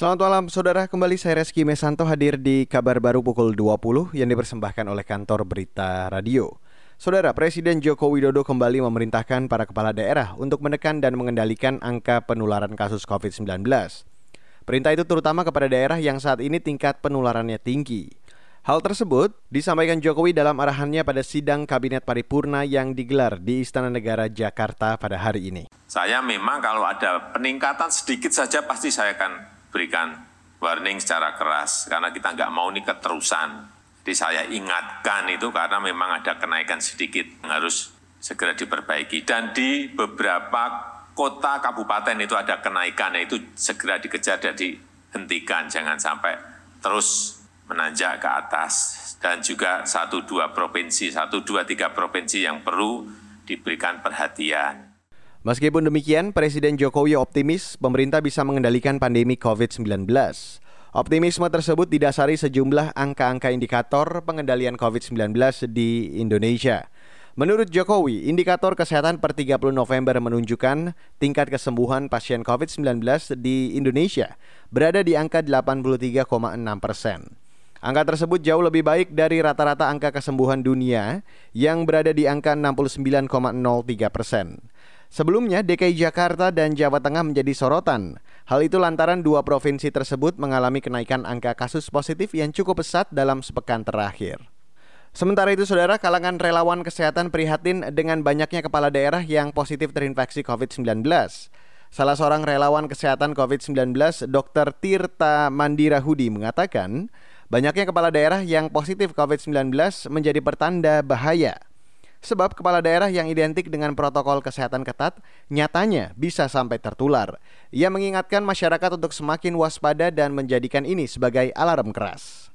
Selamat malam saudara, kembali saya Reski Mesanto hadir di Kabar Baru pukul 20 yang dipersembahkan oleh Kantor Berita Radio. Saudara, Presiden Joko Widodo kembali memerintahkan para kepala daerah untuk menekan dan mengendalikan angka penularan kasus COVID-19. Perintah itu terutama kepada daerah yang saat ini tingkat penularannya tinggi. Hal tersebut disampaikan Jokowi dalam arahannya pada sidang Kabinet Paripurna yang digelar di Istana Negara, Jakarta pada hari ini. Saya memang kalau ada peningkatan sedikit saja pasti saya akan berikan warning secara keras, karena kita nggak mau ini keterusan. Jadi saya ingatkan itu karena memang ada kenaikan sedikit, harus segera diperbaiki. Dan di beberapa kota kabupaten itu ada kenaikan, itu segera dikejar dan dihentikan. Jangan sampai terus menanjak ke atas. Dan juga 1-2 provinsi, 1-3 provinsi yang perlu diberikan perhatian. Meskipun demikian, Presiden Jokowi optimis pemerintah bisa mengendalikan pandemi COVID-19. Optimisme tersebut didasari sejumlah angka-angka indikator pengendalian COVID-19 di Indonesia. Menurut Jokowi, indikator kesehatan per 30 November menunjukkan tingkat kesembuhan pasien COVID-19 di Indonesia berada di angka 83,6%. Angka tersebut jauh lebih baik dari rata-rata angka kesembuhan dunia yang berada di angka 69,03%. Sebelumnya, DKI Jakarta dan Jawa Tengah menjadi sorotan. Hal itu lantaran dua provinsi tersebut mengalami kenaikan angka kasus positif yang cukup pesat dalam sepekan terakhir. Sementara itu, saudara, kalangan relawan kesehatan prihatin dengan banyaknya kepala daerah yang positif terinfeksi COVID-19. Salah seorang relawan kesehatan COVID-19, Dr. Tirta Mandira Hudi, mengatakan banyaknya kepala daerah yang positif COVID-19 menjadi pertanda bahaya. Sebab kepala daerah yang identik dengan protokol kesehatan ketat nyatanya bisa sampai tertular. Ia mengingatkan masyarakat untuk semakin waspada dan menjadikan ini sebagai alarm keras.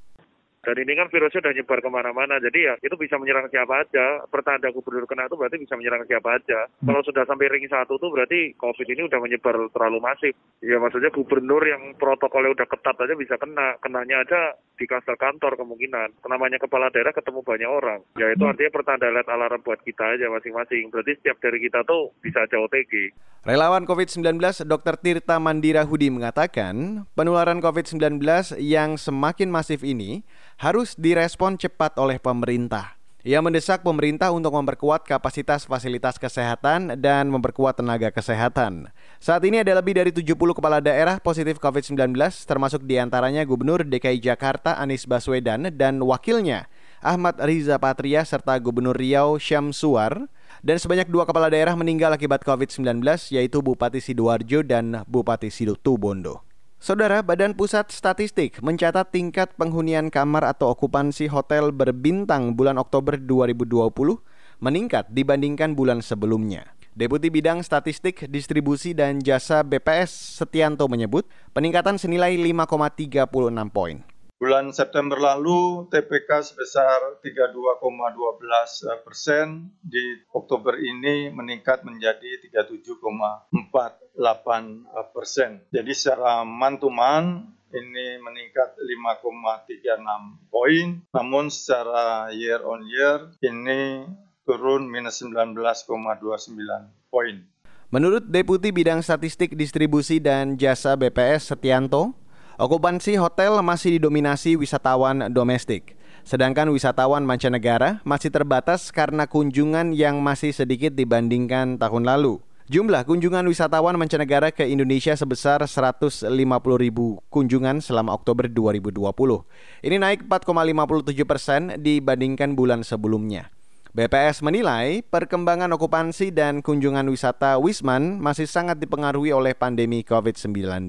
Dan ini kan virusnya sudah nyebar kemana-mana, jadi ya itu bisa menyerang siapa aja. Pertanda gubernur kena itu berarti bisa menyerang siapa aja. Kalau sudah sampai ring 1 itu berarti COVID ini udah menyebar terlalu masif. Ya maksudnya gubernur yang protokolnya udah ketat aja bisa kena, kenanya aja di kluster kantor kemungkinan. Namanya kepala daerah ketemu banyak orang. Ya itu artinya pertanda alarm buat kita aja masing-masing. Berarti setiap dari kita tuh bisa jauh OTG. Relawan COVID-19 Dr. Tirta Mandira Hudi mengatakan penularan COVID-19 yang semakin masif ini harus direspon cepat oleh pemerintah. Ia mendesak pemerintah untuk memperkuat kapasitas fasilitas kesehatan dan memperkuat tenaga kesehatan. Saat ini ada lebih dari 70 kepala daerah positif COVID-19, termasuk diantaranya Gubernur DKI Jakarta Anies Baswedan dan wakilnya Ahmad Riza Patria serta Gubernur Riau Syamsuar, dan sebanyak 2 kepala daerah meninggal akibat COVID-19, yaitu Bupati Sidoarjo dan Bupati Situbondo. Saudara, Badan Pusat Statistik mencatat tingkat penghunian kamar atau okupansi hotel berbintang bulan Oktober 2020 meningkat dibandingkan bulan sebelumnya. Deputi Bidang Statistik, Distribusi dan Jasa BPS Setianto menyebut peningkatan senilai 5,36 poin. Bulan September lalu TPK sebesar 32,12%, di Oktober ini meningkat menjadi 37,48%. Jadi secara man-to-man ini meningkat 5,36 poin, namun secara year on year ini turun minus 19,29 poin. Menurut Deputi Bidang Statistik Distribusi dan Jasa BPS Setianto, okupansi hotel masih didominasi wisatawan domestik, sedangkan wisatawan mancanegara masih terbatas karena kunjungan yang masih sedikit dibandingkan tahun lalu. Jumlah kunjungan wisatawan mancanegara ke Indonesia sebesar 150.000 kunjungan selama Oktober 2020. Ini naik 4,57% dibandingkan bulan sebelumnya. BPS menilai perkembangan okupansi dan kunjungan wisata Wisman masih sangat dipengaruhi oleh pandemi COVID-19.